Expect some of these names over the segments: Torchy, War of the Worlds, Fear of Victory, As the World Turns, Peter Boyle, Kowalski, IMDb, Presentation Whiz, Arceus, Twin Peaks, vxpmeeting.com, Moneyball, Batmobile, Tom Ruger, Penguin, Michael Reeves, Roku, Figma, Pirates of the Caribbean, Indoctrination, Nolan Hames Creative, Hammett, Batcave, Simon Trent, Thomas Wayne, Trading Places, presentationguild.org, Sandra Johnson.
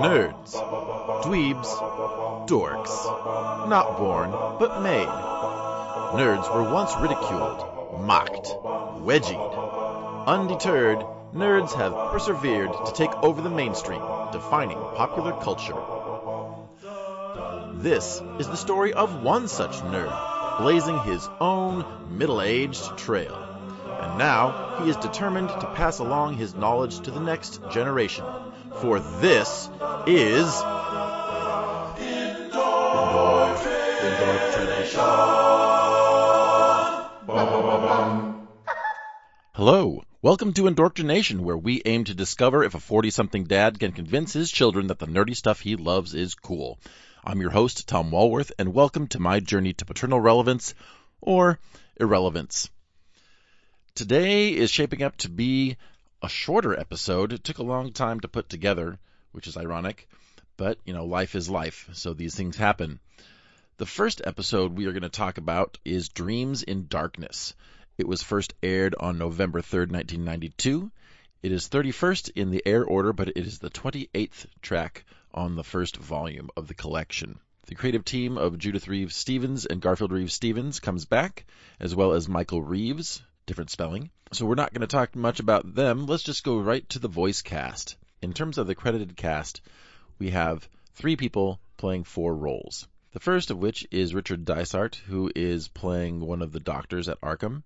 nerds, dweebs, dorks, not born but made. Nerds were once ridiculed, mocked, wedgied. Undeterred, nerds have persevered to take over the mainstream, defining popular culture. This is the story of one such nerd, blazing his own middle-aged trail. And now, he is determined to pass along his knowledge to the next generation. For this is... Indoctrination! Hello! Welcome to Indoctrination, where we aim to discover if a 40-something dad can convince his children that the nerdy stuff he loves is cool. I'm your host, Tom Walworth, and welcome to my journey to paternal relevance, or irrelevance. Today is shaping up to be a shorter episode. It took a long time to put together, which is ironic, but, you know, life is life, so these things happen. The first episode we are going to talk about is Dreams in Darkness. It was first aired on November 3rd, 1992. It is 31st in the air order, but it is the 28th track on the first volume of the collection. The creative team of Judith Reeves-Stevens and Garfield Reeves-Stevens comes back, as well as Michael Reeves, different spelling. So we're not going to talk much about them. Let's just go right to the voice cast. In terms of the credited cast, we have three people playing four roles. The first of which is Richard Dysart, who is playing one of the doctors at Arkham.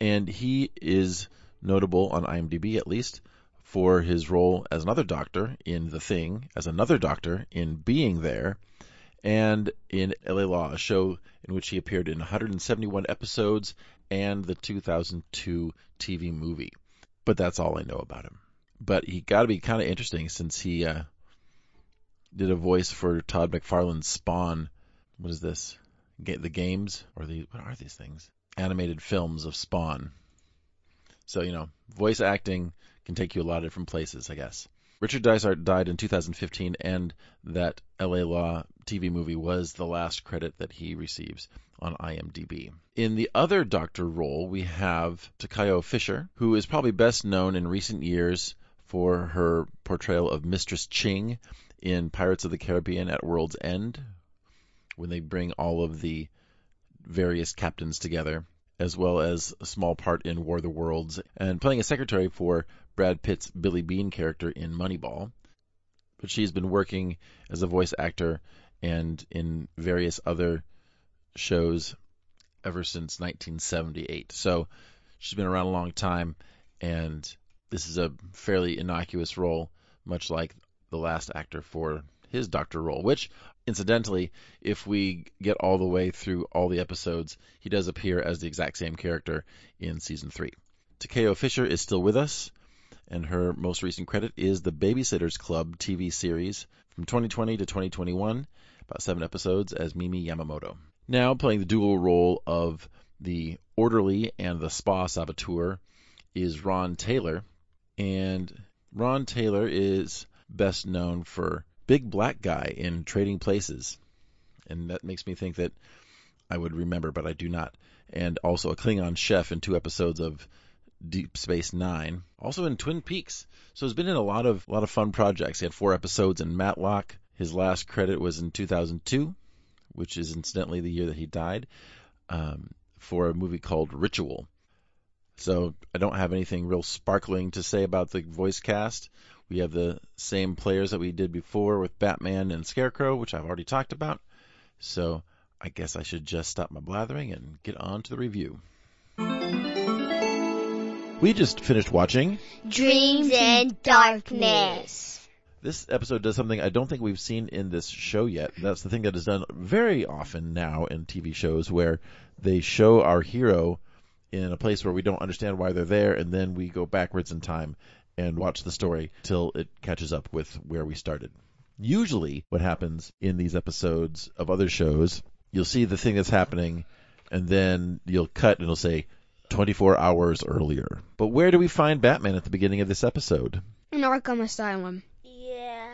And he is notable on IMDb, at least, for his role as another doctor in The Thing, as another doctor in Being There, and in L.A. Law, a show in which he appeared in 171 episodes and the 2002 TV movie. But that's all I know about him. But he got to be kind of interesting since he did a voice for Todd McFarlane's Spawn. What is this? The games? Or the what are these things? Animated films of Spawn. So, you know, voice acting can take you a lot of different places, I guess. Richard Dysart died in 2015, and that L.A. Law TV movie was the last credit that he receives on IMDb. In the other doctor role, we have Takayo Fisher, who is probably best known in recent years for her portrayal of Mistress Ching in Pirates of the Caribbean at World's End, when they bring all of the various captains together, as well as a small part in War of the Worlds, and playing a secretary for Brad Pitt's Billy Bean character in Moneyball. But she's been working as a voice actor and in various other shows ever since 1978. So she's been around a long time, and this is a fairly innocuous role, much like the last actor for his doctor role, which, incidentally, if we get all the way through all the episodes, he does appear as the exact same character in Season 3. Takayo Fisher is still with us, and her most recent credit is the Babysitter's Club TV series from 2020 to 2021, about 7 episodes, as Mimi Yamamoto. Now playing the dual role of the orderly and the spa saboteur is Ron Taylor, and Ron Taylor is best known for big black guy in Trading Places, and that makes me think that I would remember, but I do not. And also a Klingon chef in 2 episodes of Deep Space Nine, also in Twin Peaks. So he's been in a lot of fun projects. He had 4 episodes in Matlock. His last credit was in 2002, which is incidentally the year that he died, for a movie called Ritual. So I don't have anything real sparkling to say about the voice cast. We have the same players that we did before with Batman and Scarecrow, which I've already talked about. So I guess I should just stop my blathering and get on to the review. We just finished watching Dreams in Darkness. This episode does something I don't think we've seen in this show yet. That's the thing that is done very often now in TV shows, where they show our hero in a place where we don't understand why they're there, and then we go backwards in time and watch the story till it catches up with where we started. Usually what happens in these episodes of other shows, you'll see the thing that's happening, and then you'll cut and it'll say 24 hours earlier. But where do we find Batman at the beginning of this episode? In Arkham Asylum. Yeah.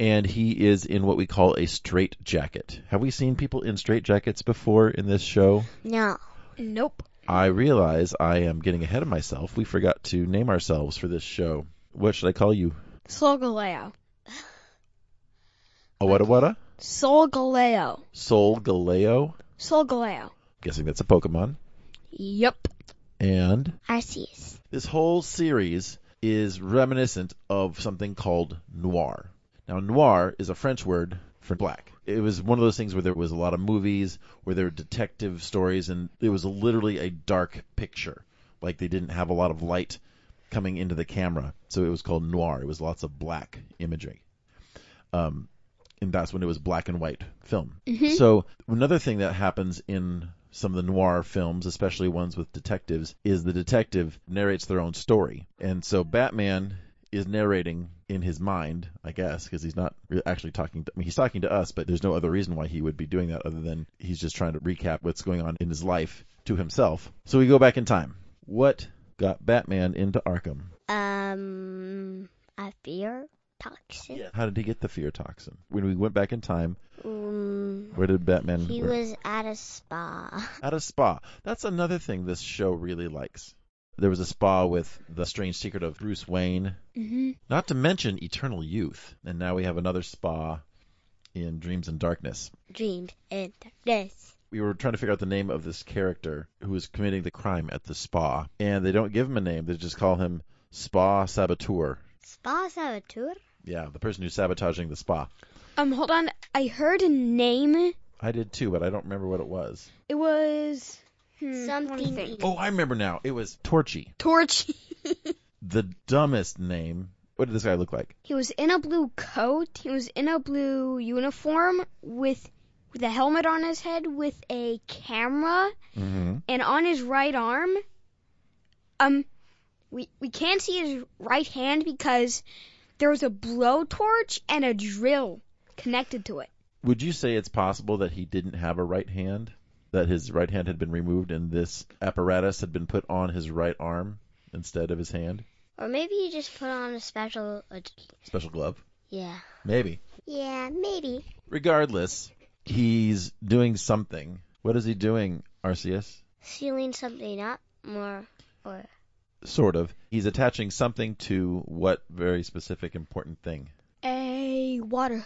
And he is in what we call a straitjacket. Have we seen people in straitjackets before in this show? No. Nope. I realize I am getting ahead of myself. We forgot to name ourselves for this show. What should I call you? Solgaleo. A what-a-what-a? Solgaleo. Solgaleo? Solgaleo. I'm guessing that's a Pokemon. Yep. And? Arceus. This whole series is reminiscent of something called noir. Now, noir is a French word for black. It was one of those things where there was a lot of movies, where there were detective stories, and it was literally a dark picture. Like, they didn't have a lot of light coming into the camera. So it was called noir. It was lots of black imagery. And that's when it was black and white film. Mm-hmm. So another thing that happens in some of the noir films, especially ones with detectives, is the detective narrates their own story. And so Batman is narrating in his mind, I guess, because he's not actually talking to, I mean, he's talking to us, but there's no other reason why he would be doing that other than he's just trying to recap what's going on in his life to himself. So we go back in time. What got Batman into Arkham? A fear toxin. Yeah. How did he get the fear toxin? When we went back in time, where did Batman... He was at a spa. At a spa. That's another thing this show really likes. There was a spa with The Strange Secret of Bruce Wayne. Mm-hmm. Not to mention Eternal Youth. And now we have another spa in Dreams in Darkness. Dreams in Darkness. We were trying to figure out the name of this character who was committing the crime at the spa. And they don't give him a name. They just call him Spa Saboteur. Spa Saboteur? Yeah, the person who's sabotaging the spa. Hold on. I heard a name. I did too, but I don't remember what it was. It was... something. Oh, I remember now. It was Torchy. Torchy. The dumbest name. What did this guy look like? He was in a blue coat. He was in a blue uniform with a helmet on his head with a camera. Mm-hmm. And on his right arm, we can't see his right hand because there was a blowtorch and a drill connected to it. Would you say it's possible that he didn't have a right hand? That his right hand had been removed and this apparatus had been put on his right arm instead of his hand? Or maybe he just put on a special... Special glove? Yeah. Maybe. Yeah, maybe. Regardless, he's doing something. What is he doing, Arceus? Sealing something up more, or... Sort of. He's attaching something to what very specific important thing? A water.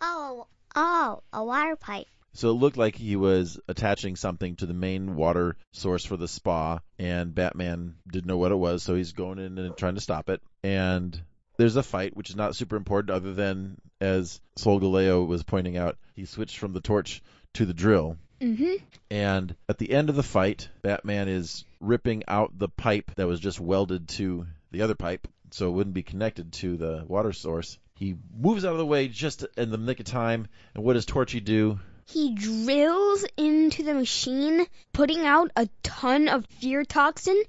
Oh, a water pipe. So it looked like he was attaching something to the main water source for the spa, and Batman didn't know what it was, so he's going in and trying to stop it. And there's a fight, which is not super important other than, as Solgaleo was pointing out, he switched from the torch to the drill. Mm-hmm. And at the end of the fight, Batman is ripping out the pipe that was just welded to the other pipe, so it wouldn't be connected to the water source. He moves out of the way just in the nick of time, and what does Torchy do? He drills into the machine, putting out a ton of fear toxin,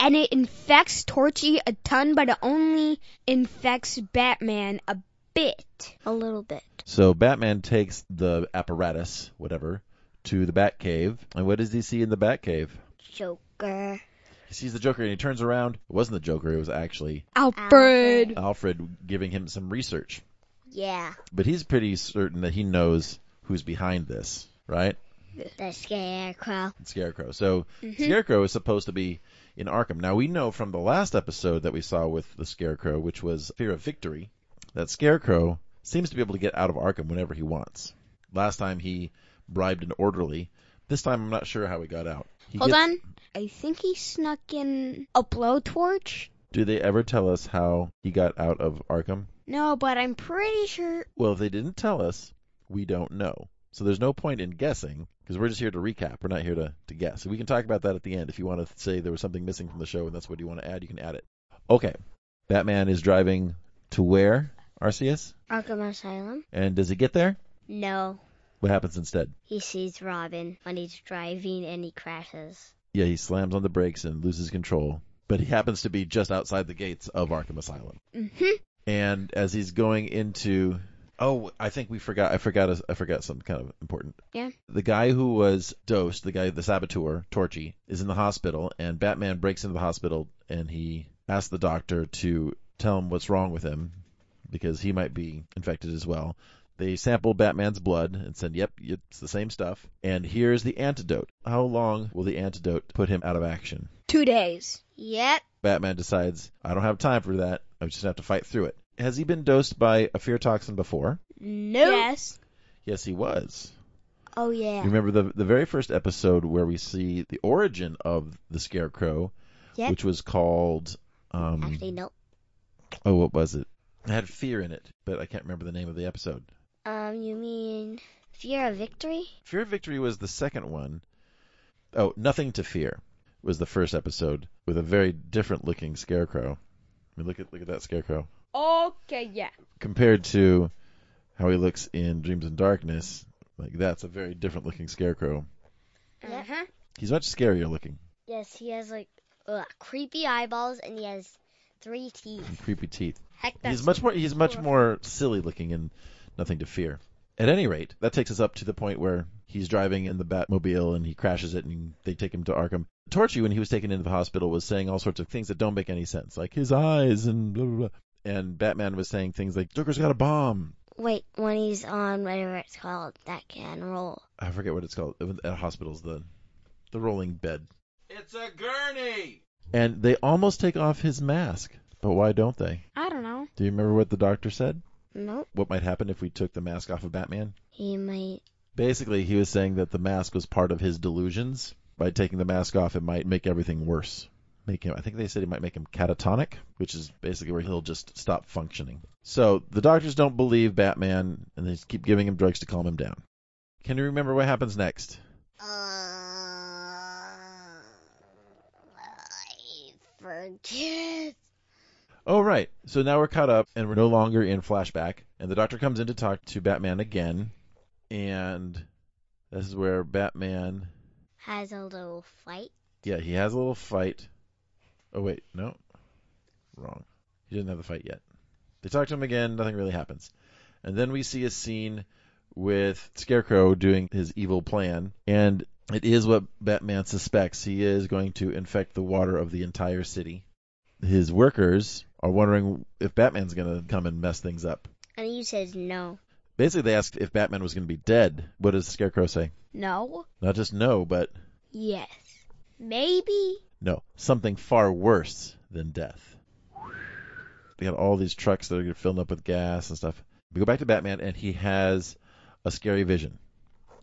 and it infects Torchy a ton, but it only infects Batman a bit. A little bit. So Batman takes the apparatus, whatever, to the Batcave. And what does he see in the Batcave? Joker. He sees the Joker and he turns around. It wasn't the Joker, it was actually... Alfred! Alfred giving him some research. Yeah. But he's pretty certain that he knows... who's behind this, right? The Scarecrow. Scarecrow. So Scarecrow is supposed to be in Arkham. Now, we know from the last episode that we saw with the Scarecrow, which was Fear of Victory, that Scarecrow seems to be able to get out of Arkham whenever he wants. Last time he bribed an orderly. This time, I'm not sure how he got out. Hold on. I think he snuck in a blowtorch. Do they ever tell us how he got out of Arkham? No, but I'm pretty sure... Well, if they didn't tell us... we don't know. So there's no point in guessing, because we're just here to recap. We're not here to guess. So we can talk about that at the end. If you want to say there was something missing from the show and that's what you want to add, you can add it. Okay. Batman is driving to where, Arceus? Arkham Asylum. And does he get there? No. What happens instead? He sees Robin when he's driving and he crashes. Yeah, he slams on the brakes and loses control. But he happens to be just outside the gates of Arkham Asylum. Mm-hmm. And as he's going into... Oh, I think we forgot. I forgot something kind of important. Yeah. The guy who was dosed, the saboteur, Torchy, is in the hospital, and Batman breaks into the hospital, and he asks the doctor to tell him what's wrong with him, because he might be infected as well. They sample Batman's blood and said, yep, it's the same stuff, and here's the antidote. How long will the antidote put him out of action? 2 days. Yep. Batman decides, I don't have time for that. I'm just going to have to fight through it. Has he been dosed by a fear toxin before? No. Yes. Yes, he was. Oh, yeah. You remember the very first episode where we see the origin of the Scarecrow, yep. which was called... Actually, no. Oh, what was it? It had fear in it, but I can't remember the name of the episode. You mean Fear of Victory? Fear of Victory was the second one. Oh, Nothing to Fear was the first episode with a very different-looking Scarecrow. I mean, look at that Scarecrow. Okay, yeah. Compared to how he looks in Dreams in Darkness, like that's a very different-looking Scarecrow. Uh-huh. He's much scarier looking. Yes, he has like creepy eyeballs and he has 3 teeth. And creepy teeth. Heck, that's he's much more silly-looking in Nothing to Fear. At any rate, that takes us up to the point where he's driving in the Batmobile and he crashes it and they take him to Arkham. Torchy, when he was taken into the hospital, was saying all sorts of things that don't make any sense, like his eyes and blah, blah, blah. And Batman was saying things like, Joker's got a bomb. Wait, when he's on whatever it's called, that can roll. I forget what it's called. At hospitals, the rolling bed. It's a gurney! And they almost take off his mask. But why don't they? I don't know. Do you remember what the doctor said? Nope. What might happen if we took the mask off of Batman? He might. Basically, he was saying that the mask was part of his delusions. By taking the mask off, it might make everything worse. I think they said it might make him catatonic, which is basically where he'll just stop functioning. So the doctors don't believe Batman, and they just keep giving him drugs to calm him down. Can you remember what happens next? I forget. Oh, right. So now we're caught up, and we're no longer in flashback. And the doctor comes in to talk to Batman again. And this is where Batman... has a little fight? Yeah, he has a little fight. Oh, wait, no. Wrong. He doesn't have the fight yet. They talk to him again, nothing really happens. And then we see a scene with Scarecrow doing his evil plan, and it is what Batman suspects. He is going to infect the water of the entire city. His workers are wondering if Batman's going to come and mess things up. And he says no. Basically, they asked if Batman was going to be dead. What does Scarecrow say? No. Not just no, but... yes. Maybe. No, something far worse than death. They got all these trucks that are filled up with gas and stuff. We go back to Batman, and he has a scary vision.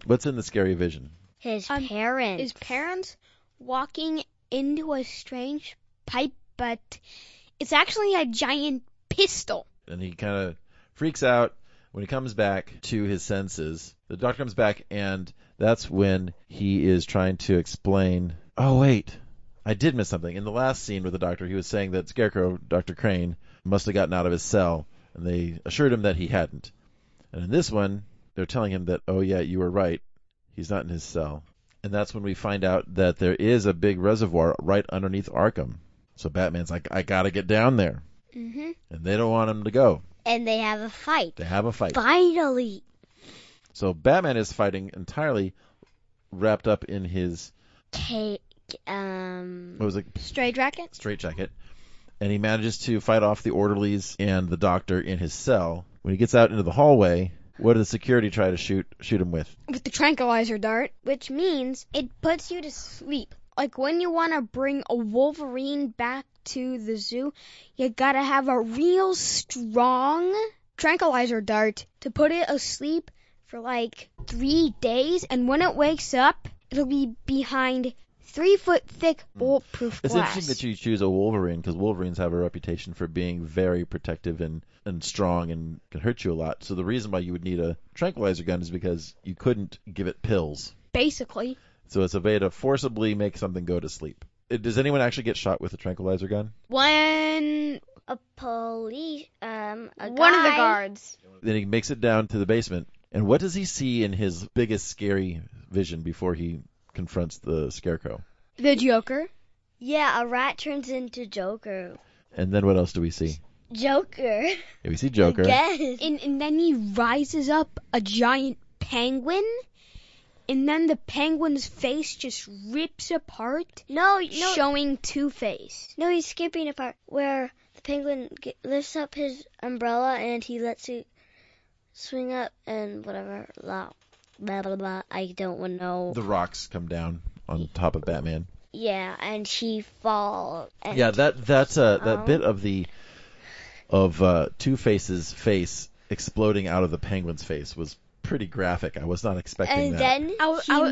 What's in the scary vision? His parents. His parents walking into a strange pipe, but it's actually a giant pistol. And he kind of freaks out. When he comes back to his senses, the doctor comes back, and that's when he is trying to explain, oh, wait, I did miss something. In the last scene with the doctor, he was saying that Scarecrow, Dr. Crane, must have gotten out of his cell, and they assured him that he hadn't. And in this one, they're telling him that, oh, yeah, you were right. He's not in his cell. And that's when we find out that there is a big reservoir right underneath Arkham. So Batman's like, I got to get down there. Mm-hmm. And they don't want him to go. And they have a fight. They have a fight. Finally. So Batman is fighting entirely wrapped up in his... what was it? Straitjacket. Straitjacket. And he manages to fight off the orderlies and the doctor in his cell. When he gets out into the hallway, what does security try to shoot him with? With the tranquilizer dart, which means it puts you to sleep. Like when you want to bring a Wolverine back to the zoo, you gotta have a real strong tranquilizer dart to put it asleep for like 3 days, and when it wakes up, it'll be behind 3-foot thick bulletproof glass. It's interesting that you choose a Wolverine, because Wolverines have a reputation for being very protective and strong and can hurt you a lot. So the reason why you would need a tranquilizer gun is because you couldn't give it pills. Basically. So it's a way to forcibly make something go to sleep. Does anyone actually get shot with a tranquilizer gun? When a police, one of the guards. Then he makes it down to the basement. And what does he see in his biggest scary vision before he confronts the Scarecrow? The Joker. Yeah, a rat turns into Joker. And then what else do we see? Joker. Yeah, we see Joker. Yes. And then he rises up a giant penguin. And then the penguin's face just rips apart, no, showing Two-Face. No, he's skipping a part where the penguin lifts up his umbrella and he lets it swing up and whatever. Blah, blah, blah, blah. I don't want to know. The rocks come down on top of Batman. Yeah, and he falls. And yeah, that's that bit of Two-Face's face exploding out of the Penguin's face was pretty graphic. I was not expecting and that. And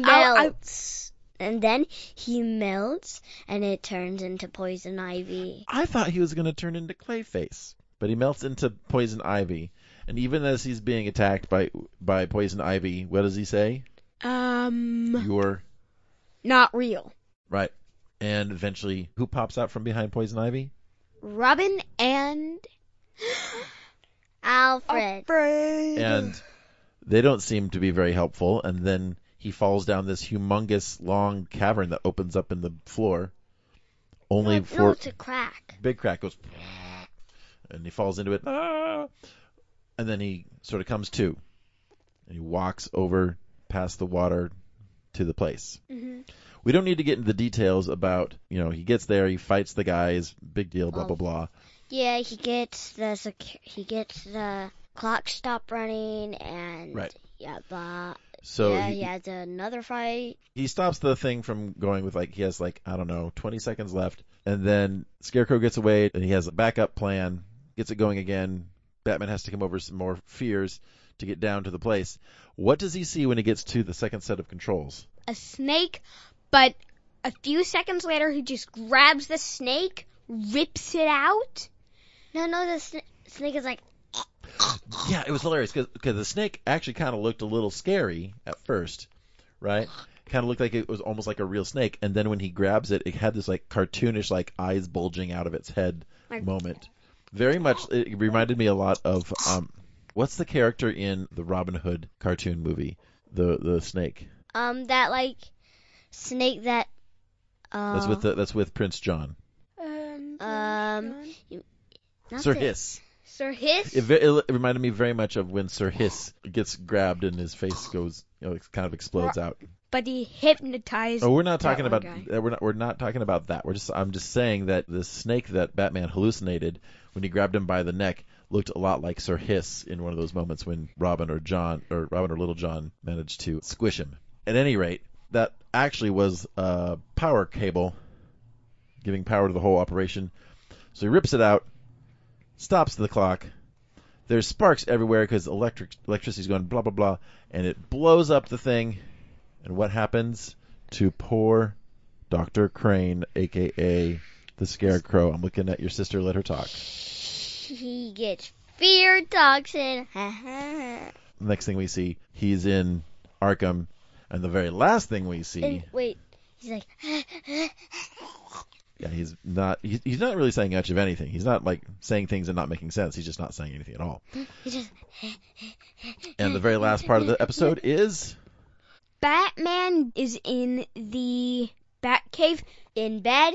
then he melts. And then he melts, and it turns into Poison Ivy. I thought he was going to turn into Clayface, but he melts into Poison Ivy. And even as he's being attacked by Poison Ivy, what does he say? You're... not real. Right. And eventually, who pops out from behind Poison Ivy? Robin and... Alfred. And they don't seem to be very helpful. And then he falls down this humongous, long cavern that opens up in the floor. It's a crack. Big crack goes... and he falls into it. Ah! And then he sort of comes to. And he walks over past the water to the place. Mm-hmm. We don't need to get into the details about, he gets there, he fights the guys, big deal, blah, blah, blah. Yeah, he gets the clock stop running, and... Right. Yeah, blah. So yeah, he has another fight. He stops the thing from going with, he has, 20 seconds left. And then Scarecrow gets away, and he has a backup plan, gets it going again. Batman has to come over some more fears to get down to the place. What does he see when he gets to the second set of controls? A snake, but a few seconds later, he just grabs the snake, rips it out. No, the snake is like... Yeah, it was hilarious, because the snake actually kind of looked a little scary at first, right? Kind of looked like it was almost like a real snake, and then when he grabs it, it had this, cartoonish, eyes bulging out of its head moment. Very much, it reminded me a lot of, what's the character in the Robin Hood cartoon movie? The snake. That, snake that... That's with Prince John. Sir Hiss. Sir Hiss? It reminded me very much of when Sir Hiss gets grabbed and his face goes, it kind of explodes out. But he hypnotized. Oh, we're not talking about guy. We're not talking about that. I'm just saying that the snake that Batman hallucinated when he grabbed him by the neck looked a lot like Sir Hiss in one of those moments when Robin or Little John managed to squish him. At any rate, that actually was a power cable giving power to the whole operation. So he rips it out, stops the clock. There's sparks everywhere because electricity's going blah, blah, blah, and it blows up the thing. And what happens to poor Dr. Crane, a.k.a. the Scarecrow? I'm looking at your sister. Let her talk. He gets fear toxin. Next thing we see, he's in Arkham. And the very last thing we see... he's like... Yeah, he's not really saying much of anything. He's not, saying things and not making sense. He's just not saying anything at all. And the very last part of the episode is... Batman is in the Batcave in bed,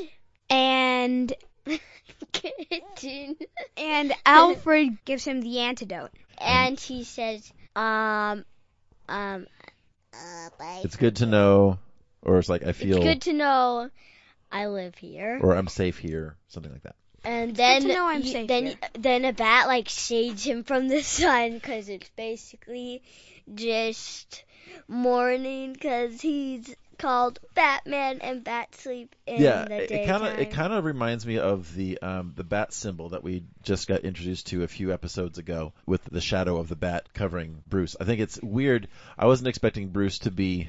and Alfred gives him the antidote, and he says, it's good to know, or it's like I feel. It's good to know, I live here, or I'm safe here, something like that. And then, then a bat shades him from the sun because it's basically just morning because he's called Batman and Bat Sleep in the daytime. It kind of reminds me of the bat symbol that we just got introduced to a few episodes ago with the shadow of the bat covering Bruce. I think it's weird. I wasn't expecting Bruce to be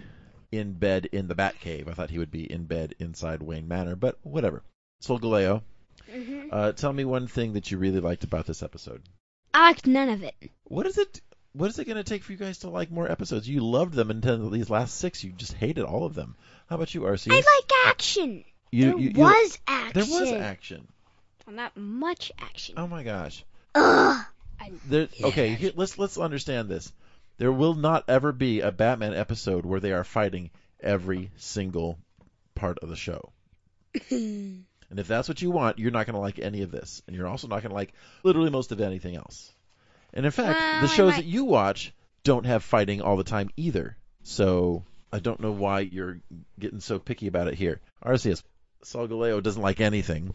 in bed in the Batcave. I thought he would be in bed inside Wayne Manor, but whatever. Solgaleo. Mm-hmm. Tell me one thing that you really liked about this episode. I liked none of it. What is it going to take for you guys to like more episodes? You loved them until these last six. You just hated all of them. How about you, Arceus? I like action. There was action. Well, not much action. Oh my gosh. Ugh. Let's understand this. There will not ever be a Batman episode where they are fighting every single part of the show. And if that's what you want, you're not going to like any of this. And you're also not going to like literally most of anything else. And in fact, the shows that you watch don't have fighting all the time either. So I don't know why you're getting so picky about it here. Arceus, Solgaleo doesn't like anything.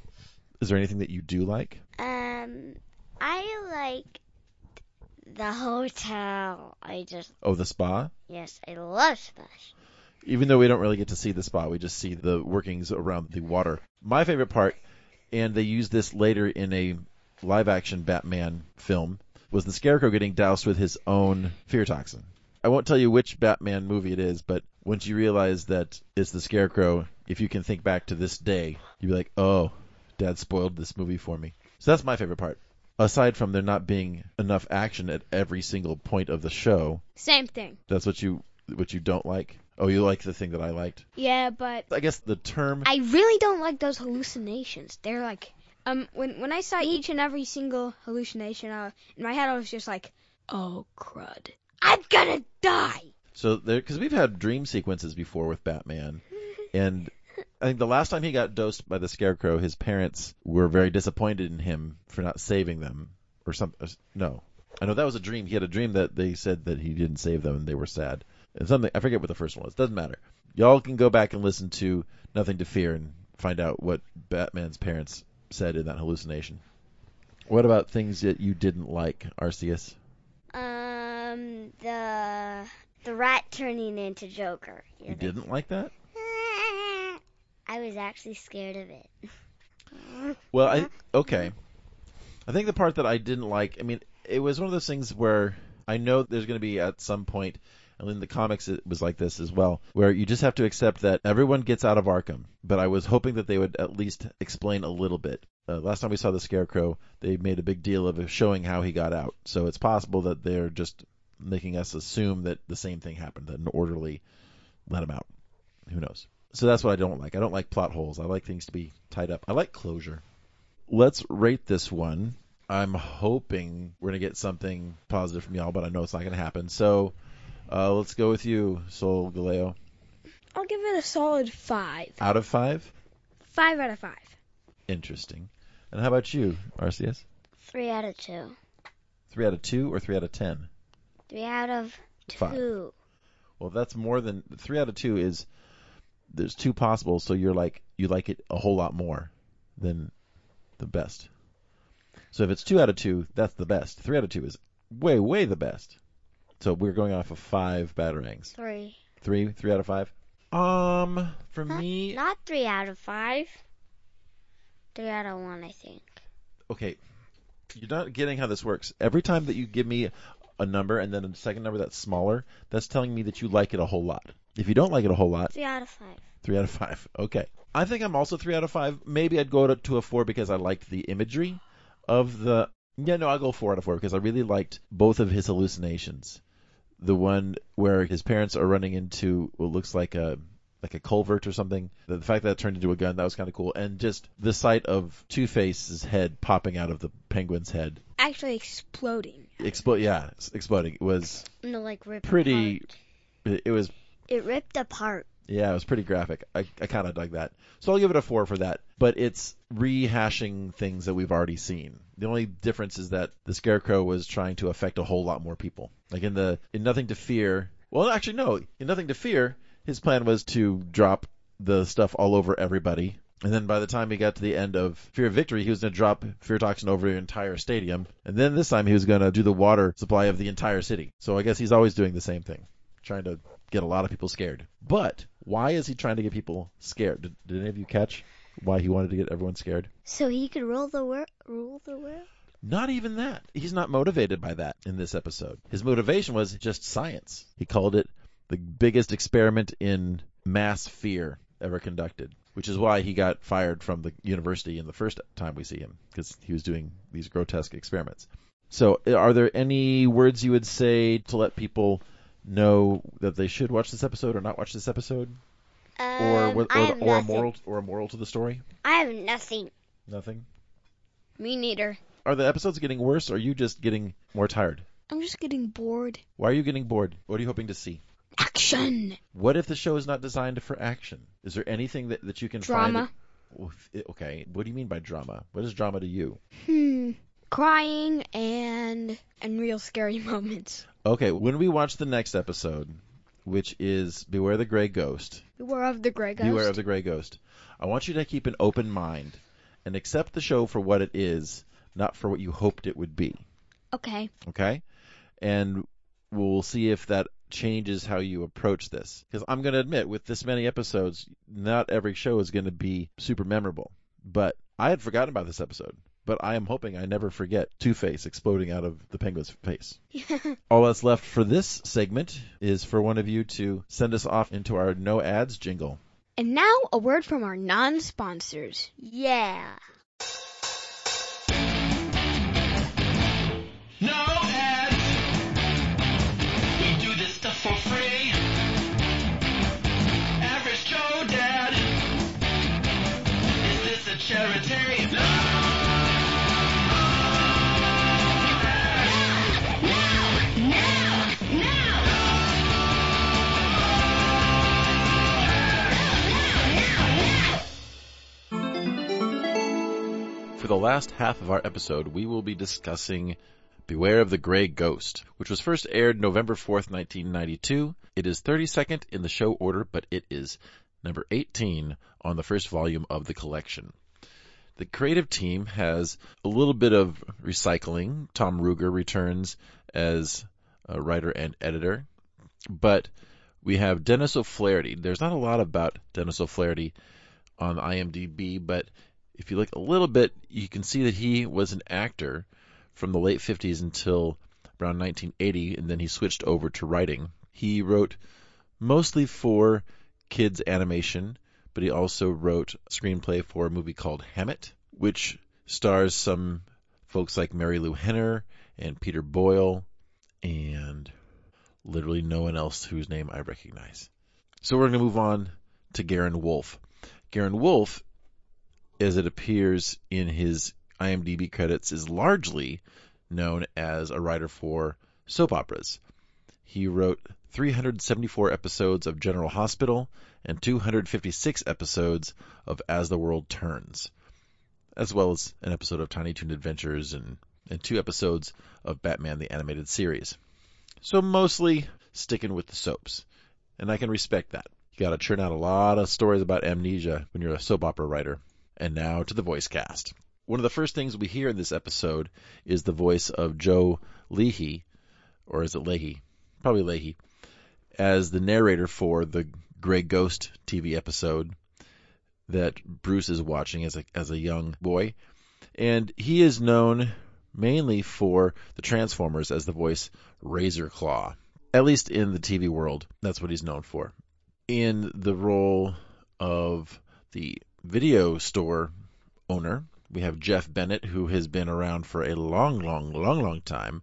Is there anything that you do like? I like the hotel. Oh, the spa? Yes, I love spas. Even though we don't really get to see the spa, we just see the workings around the water. My favorite part, and they use this later in a live-action Batman film, was the Scarecrow getting doused with his own fear toxin. I won't tell you which Batman movie it is, but once you realize that it's the Scarecrow, if you can think back to this day, you'd be like, oh, Dad spoiled this movie for me. So that's my favorite part. Aside from there not being enough action at every single point of the show. Same thing. That's what you don't like? Oh, you like the thing that I liked? Yeah, but... I guess the term... I really don't like those hallucinations. They're like... When I saw each and every single hallucination, in my head I was just like, oh, crud. I'm gonna die! So, because we've had dream sequences before with Batman, and... I think the last time he got dosed by the Scarecrow, his parents were very disappointed in him for not saving them. Or something. No. I know that was a dream. He had a dream that they said that he didn't save them and they were sad. And something, I forget what the first one was. Doesn't matter. Y'all can go back and listen to Nothing to Fear and find out what Batman's parents said in that hallucination. What about things that you didn't like, Arceus? The rat turning into Joker. You didn't like that? I was actually scared of it. Well, okay. I think the part that I didn't like, it was one of those things where I know there's going to be at some point, and in the comics it was like this as well, where you just have to accept that everyone gets out of Arkham, but I was hoping that they would at least explain a little bit. Last time we saw the Scarecrow, they made a big deal of showing how he got out. So it's possible that they're just making us assume that the same thing happened, that an orderly let him out. Who knows? So that's what I don't like. I don't like plot holes. I like things to be tied up. I like closure. Let's rate this one. I'm hoping we're going to get something positive from y'all, but I know it's not going to happen. So let's go with you, Solgaleo. I'll give it a solid 5. Out of 5? 5 out of 5. Interesting. And how about you, Arceus? 3 out of 2. 3 out of 2 or 3 out of 10? 3 out of 2. 5. Well, that's more than... 3 out of 2 is... There's two possible, so you're like, you like it a whole lot more than the best. So if it's 2 out of 2, that's the best. 3 out of 2 is way, way the best. So we're going off of 5 batarangs. 3. 3 out of 5. For me, not 3 out of 5. 3 out of 1, I think. Okay, you're not getting how this works. Every time that you give me a number and then a second number that's smaller, that's telling me that you like it a whole lot. If you don't like it a whole lot... 3 out of 5. 3 out of 5. Okay. I think I'm also 3 out of 5. Maybe I'd go to a 4 because I liked the imagery of the... Yeah, no, I'll go 4 out of 4 because I really liked both of his hallucinations. The one where his parents are running into what looks like a culvert or something. The fact that it turned into a gun, that was kind of cool. And just the sight of Two-Face's head popping out of the Penguin's head. Actually exploding. Yeah, exploding. It was... No, like ripping pretty... Apart. It was... It ripped apart. Yeah, it was pretty graphic. I kind of dug that. So I'll give it a 4 for that. But it's rehashing things that we've already seen. The only difference is that the Scarecrow was trying to affect a whole lot more people. Like in Nothing to Fear... Well, actually, no. In Nothing to Fear, his plan was to drop the stuff all over everybody. And then by the time he got to the end of Fear of Victory, he was going to drop fear toxin over the entire stadium. And then this time he was going to do the water supply of the entire city. So I guess he's always doing the same thing. Trying to... get a lot of people scared. But why is he trying to get people scared? Did any of you catch why he wanted to get everyone scared? So he could rule the world? Not even that. He's not motivated by that in this episode. His motivation was just science. He called it the biggest experiment in mass fear ever conducted, which is why he got fired from the university in the first time we see him, because he was doing these grotesque experiments. So are there any words you would say to let people... know that they should watch this episode or not watch this episode, or a moral to the story? I have nothing. Nothing. Me neither. Are the episodes getting worse, or are you just getting more tired? I'm just getting bored. Why are you getting bored? What are you hoping to see? Action. What if the show is not designed for action? Is there anything that you can drama. Find? Drama. Okay. What do you mean by drama? What is drama to you? Crying and real scary moments. Okay, when we watch the next episode, which is Beware the Gray Ghost. Beware of the Gray Ghost. Beware of the Gray Ghost. I want you to keep an open mind and accept the show for what it is, not for what you hoped it would be. Okay. Okay? And we'll see if that changes how you approach this. Because I'm going to admit, with this many episodes, not every show is going to be super memorable. But I had forgotten about this episode. but I am hoping I never forget Two-Face exploding out of the Penguin's face. All that's left for this segment is for one of you to send us off into our no ads jingle. And now a word from our non-sponsors. Yeah. No ads. We do this stuff for free. Average Joe Dad. Is this a charity? No. For the last half of our episode, we will be discussing Beware of the Gray Ghost, which was first aired November 4th, 1992. It is 32nd in the show order, but it is number 18 on the first volume of the collection. The creative team has a little bit of recycling. Tom Ruger returns as a writer and editor, but we have Dennis O'Flaherty. There's not a lot about Dennis O'Flaherty on IMDb, but if you look a little bit, you can see that he was an actor from the late 50s until around 1980, and then he switched over to writing. He wrote mostly for kids' animation, but he also wrote a screenplay for a movie called Hammett, which stars some folks like Mary Lou Henner and Peter Boyle and literally no one else whose name I recognize. So we're going to move on to Garen Wolfe. Garen Wolfe, as it appears in his IMDb credits, is largely known as a writer for soap operas. He wrote 374 episodes of General Hospital and 256 episodes of As the World Turns, as well as an episode of Tiny Toon Adventures and 2 episodes of Batman the Animated Series. So mostly sticking with the soaps, and I can respect that. You got to churn out a lot of stories about amnesia when you're a soap opera writer. And now to the voice cast. One of the first things we hear in this episode is the voice of Joe Leahy, or is it Leahy? Probably Leahy, as the narrator for the Grey Ghost TV episode that Bruce is watching as a young boy. And he is known mainly for the Transformers as the voice Razor Claw. At least in the TV world, that's what he's known for. In the role of the video store owner, we have Jeff Bennett, who has been around for a long time.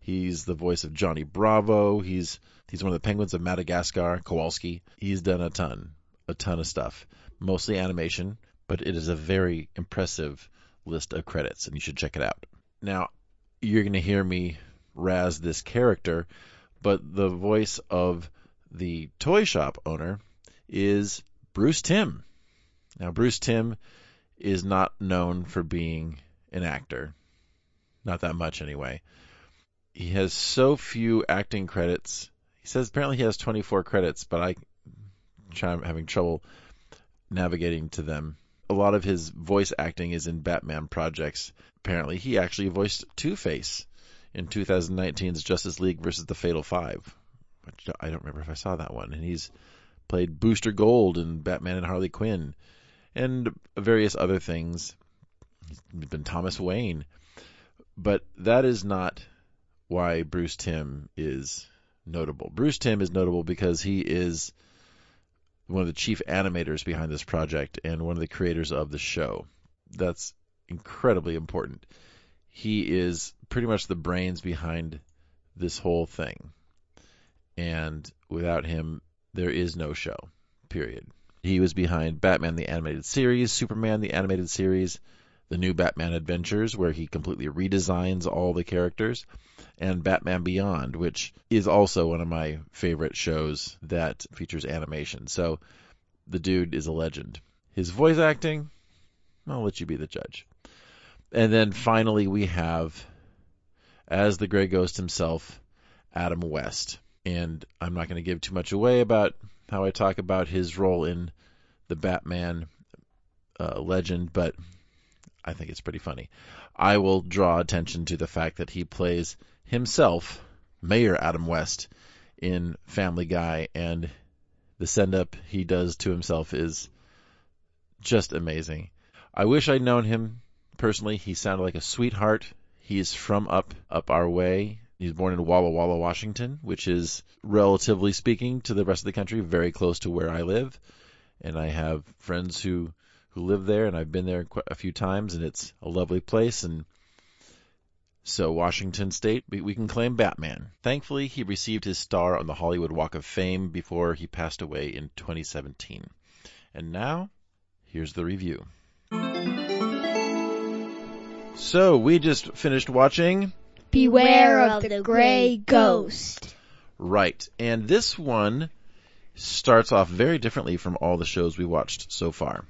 He's the voice of Johnny Bravo. He's one of the penguins of Madagascar, Kowalski. He's done a ton of stuff, mostly animation, but it is a very impressive list of credits, and you should check it out. Now, you're going to hear me razz this character, but the voice of the toy shop owner is Bruce Timm. Now, Bruce Timm is not known for being an actor. Not that much, anyway. He has so few acting credits. He says apparently he has 24 credits, but I'm having trouble navigating to them. A lot of his voice acting is in Batman projects. Apparently, he actually voiced Two-Face in 2019's Justice League versus the Fatal Five, which I don't remember if I saw that one. And he's played Booster Gold in Batman and Harley Quinn, and various other things. He's been Thomas Wayne. But that is not why Bruce Timm is notable. Bruce Timm is notable because he is one of the chief animators behind this project and one of the creators of the show. That's incredibly important. He is pretty much the brains behind this whole thing. And without him, there is no show, period. He was behind Batman the Animated Series, Superman the Animated Series, The New Batman Adventures, where he completely redesigns all the characters, and Batman Beyond, which is also one of my favorite shows that features animation. So the dude is a legend. His voice acting, I'll let you be the judge. And then finally we have, as the Grey Ghost himself, Adam West. And I'm not going to give too much away about how I talk about his role in the Batman legend, but I think it's pretty funny. I will draw attention to the fact that he plays himself, Mayor Adam West, in Family Guy, and the send-up he does to himself is just amazing. I wish I'd known him personally, he sounded like a sweetheart. He is from up our way. He was born in Walla Walla, Washington, which is, relatively speaking to the rest of the country, very close to where I live. And I have friends who live there, and I've been there a few times, and it's a lovely place. And so Washington State, we can claim Batman. Thankfully, he received his star on the Hollywood Walk of Fame before he passed away in 2017. And now, here's the review. So, we just finished watching... Beware of the Gray Ghost. Right. And this one starts off very differently from all the shows we watched so far.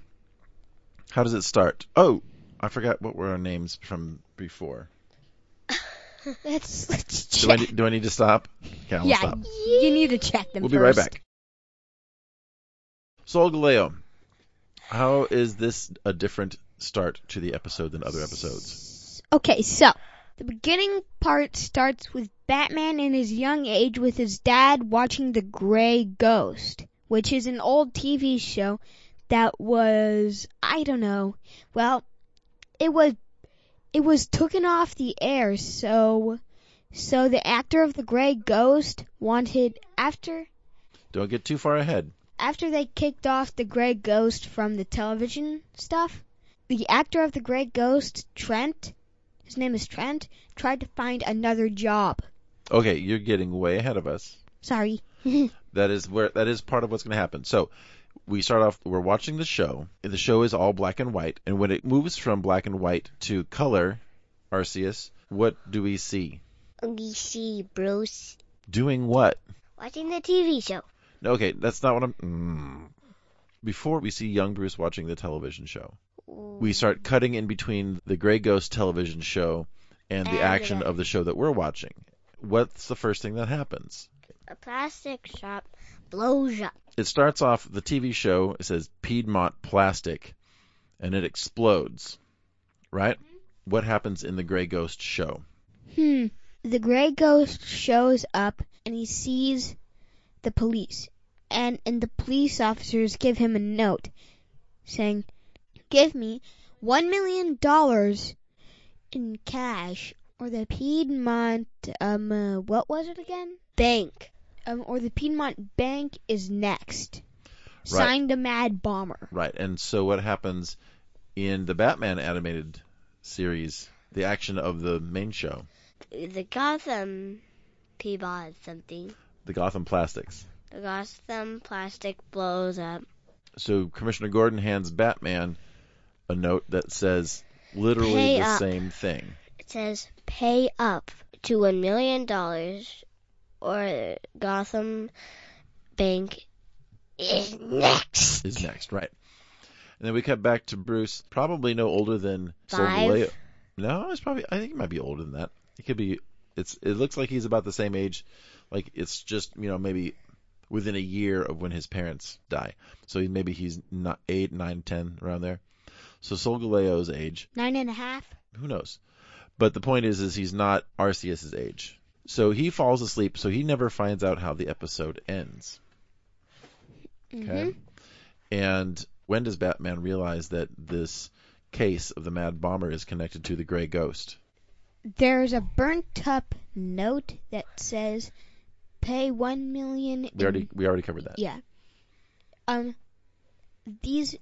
How does it start? Oh, I forgot what were our names from before. Let's check. Do I need to stop? Okay, I'll stop. You need to check them first. We'll be right back. Solgaleo, how is this a different start to the episode than other episodes? Okay, so... the beginning part starts with Batman in his young age with his dad watching The Gray Ghost, which is an old TV show that was, I don't know, well, it was taken off the air, so the actor of The Gray Ghost wanted, after... Don't get too far ahead. After they kicked off The Gray Ghost from the television stuff, the actor of The Gray Ghost, Trent... his name is Trent, tried to find another job. Okay, you're getting way ahead of us. Sorry. That is part of what's going to happen. So, we start off, we're watching the show. The show is all black and white, and when it moves from black and white to color, Arceus, what do we see? We see Bruce. Doing what? Watching the TV show. Okay, that's not what Before we see young Bruce watching the television show. We start cutting in between the Grey Ghost television show and the action of the show that we're watching. What's the first thing that happens? A plastic shop blows up. It starts off the TV show. It says Piedmont Plastic, and it explodes, right? Mm-hmm. What happens in the Grey Ghost show? The Grey Ghost shows up, and he sees the police. And the police officers give him a note saying... give me $1 million in cash, or the Piedmont, what was it again? Bank. Or the Piedmont Bank is next. Right. Signed a Mad Bomber. Right, and so what happens in the Batman animated series, the action of the main show? The Gotham Piedmont something. The Gotham Plastics. The Gotham Plastic blows up. So Commissioner Gordon hands Batman... a note that says literally pay the up. Same thing. It says, pay up to $1 million or Gotham Bank is next. Is next, right. And then we cut back to Bruce, probably no older than... 5? No, it's probably... I think he might be older than that. It could be... It looks like he's about the same age. Like, it's just, maybe within a year of when his parents die. So maybe he's not 8, 9, 10, around there. So Solgaleo's age... 9.5? Who knows? But the point is he's not Arceus's age. So he falls asleep, so he never finds out how the episode ends. Mm-hmm. Okay? And when does Batman realize that this case of the Mad Bomber is connected to the Grey Ghost? There's a burnt-up note that says, pay $1 million... We already covered that. Yeah. These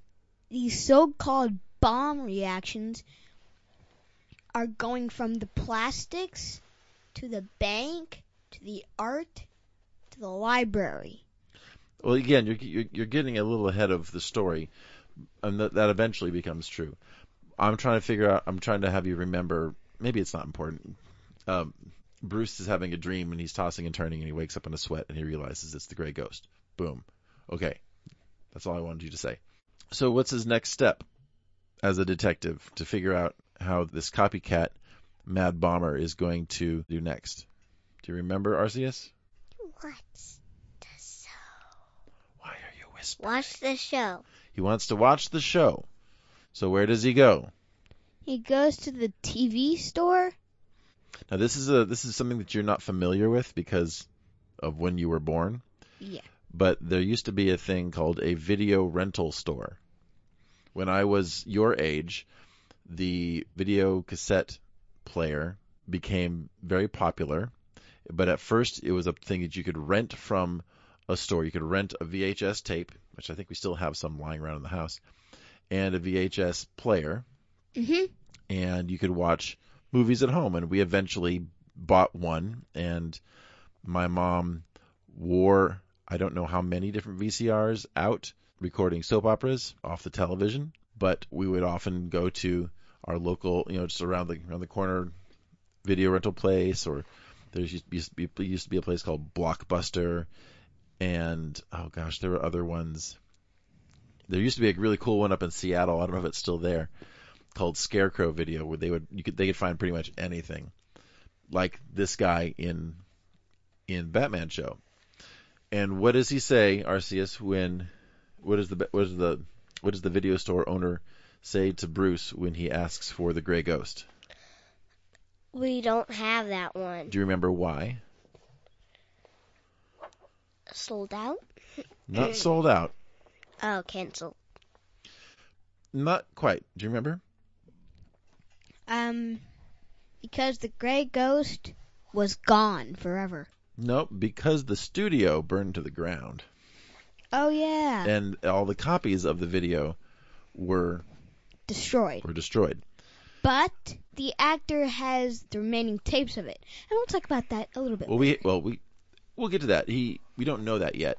so-called bomb reactions are going from the plastics to the bank to the art to the library. Well, again, you're getting a little ahead of the story, and that eventually becomes true. I'm trying to have you remember. Maybe it's not important. Bruce is having a dream and he's tossing and turning and he wakes up in a sweat and he realizes it's the Grey Ghost. Boom. Okay, that's all I wanted you to say. So what's his next step as a detective to figure out how this copycat Mad Bomber is going to do next? Do you remember, Arceus? What's the show? Why are you whispering? Watch the show. He wants to watch the show. So where does he go? He goes to the TV store. Now this is something that you're not familiar with because of when you were born. Yeah. But there used to be a thing called a video rental store. When I was your age, the video cassette player became very popular, but at first it was a thing that you could rent from a store. You could rent a VHS tape, which I think we still have some lying around in the house, and a VHS player, and you could watch movies at home. And we eventually bought one, and my mom wore I don't know how many different VCRs out recording soap operas off the television, but we would often go to our local, you know, just around the corner video rental place, or there used to be a place called Blockbuster, and oh gosh, there were other ones. There used to be a really cool one up in Seattle. I don't know if it's still there, called Scarecrow Video, where they could find pretty much anything, like this guy in Batman show. And what does he say, Arceus? What does the video store owner say to Bruce when he asks for the Gray Ghost? We don't have that one. Do you remember why? Sold out? Not sold out. Oh, canceled. Not quite. Do you remember? Because the Gray Ghost was gone forever. No, because the studio burned to the ground. Oh, yeah. And all the copies of the video were... Destroyed. But the actor has the remaining tapes of it. And we'll talk about that a little bit later. We'll get to that. We don't know that yet.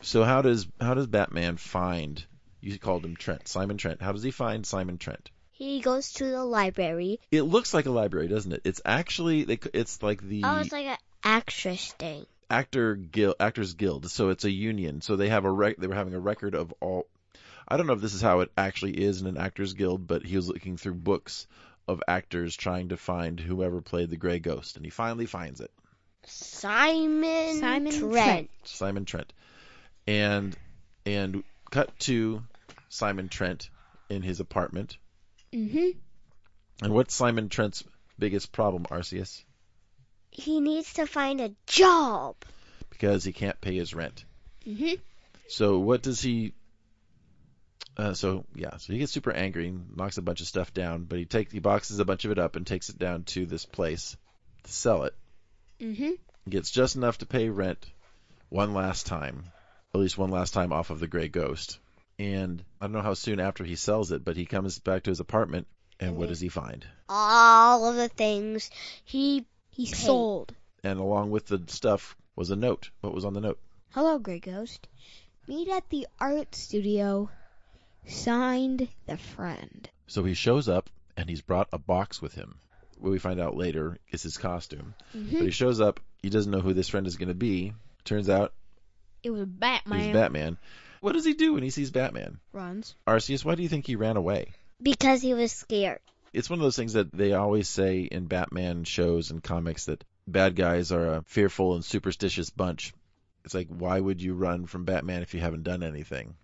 So how does Batman find... You called him Trent. Simon Trent. How does he find Simon Trent? He goes to the library. It looks like a library, doesn't it? It's actually... It's like the... Oh, it's like an actress thing. Actors Guild, so it's a union. So they have they were having a record of all. I don't know if this is how it actually is in an Actors Guild, but he was looking through books of actors trying to find whoever played the Gray Ghost, and he finally finds it. Simon Trent. Simon Trent, and cut to Simon Trent in his apartment. And what's Simon Trent's biggest problem, Arceus? He needs to find a job. Because he can't pay his rent. So what does he... So he gets super angry and knocks a bunch of stuff down, but he boxes a bunch of it up and takes it down to this place to sell it. Gets just enough to pay rent one last time. At least one last time off of the Gray Ghost. And I don't know how soon after he sells it, but he comes back to his apartment, and what does he find? All of the things he sold. And along with the stuff was a note. What was on the note? Hello, Gray Ghost. Meet at the art studio. Signed, the friend. So he shows up, and he's brought a box with him. What we find out later is his costume. But he shows up. He doesn't know who this friend is going to be. Turns out... It was Batman. It was Batman. What does he do when he sees Batman? Runs. Arceus, why do you think he ran away? Because he was scared. It's one of those things that they always say in Batman shows and comics that bad guys are a fearful and superstitious bunch. It's like, why would you run from Batman if you haven't done anything?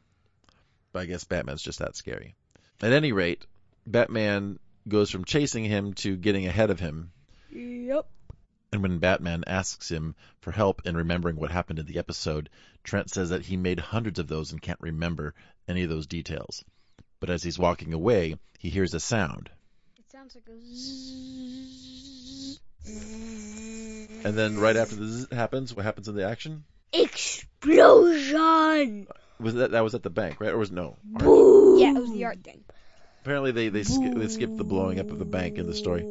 But I guess Batman's just that scary. At any rate, Batman goes from chasing him to getting ahead of him. Yep. And when Batman asks him for help in remembering what happened in the episode, Trent says that he made hundreds of those and can't remember any of those details. But as he's walking away, he hears a sound. Sounds like a zzz. And then right after the zzz happens, what happens in the action? Explosion! That was at the bank, right? Or was no? Boom! Yeah, it was the art thing. Apparently they skipped the blowing up of the bank in the story.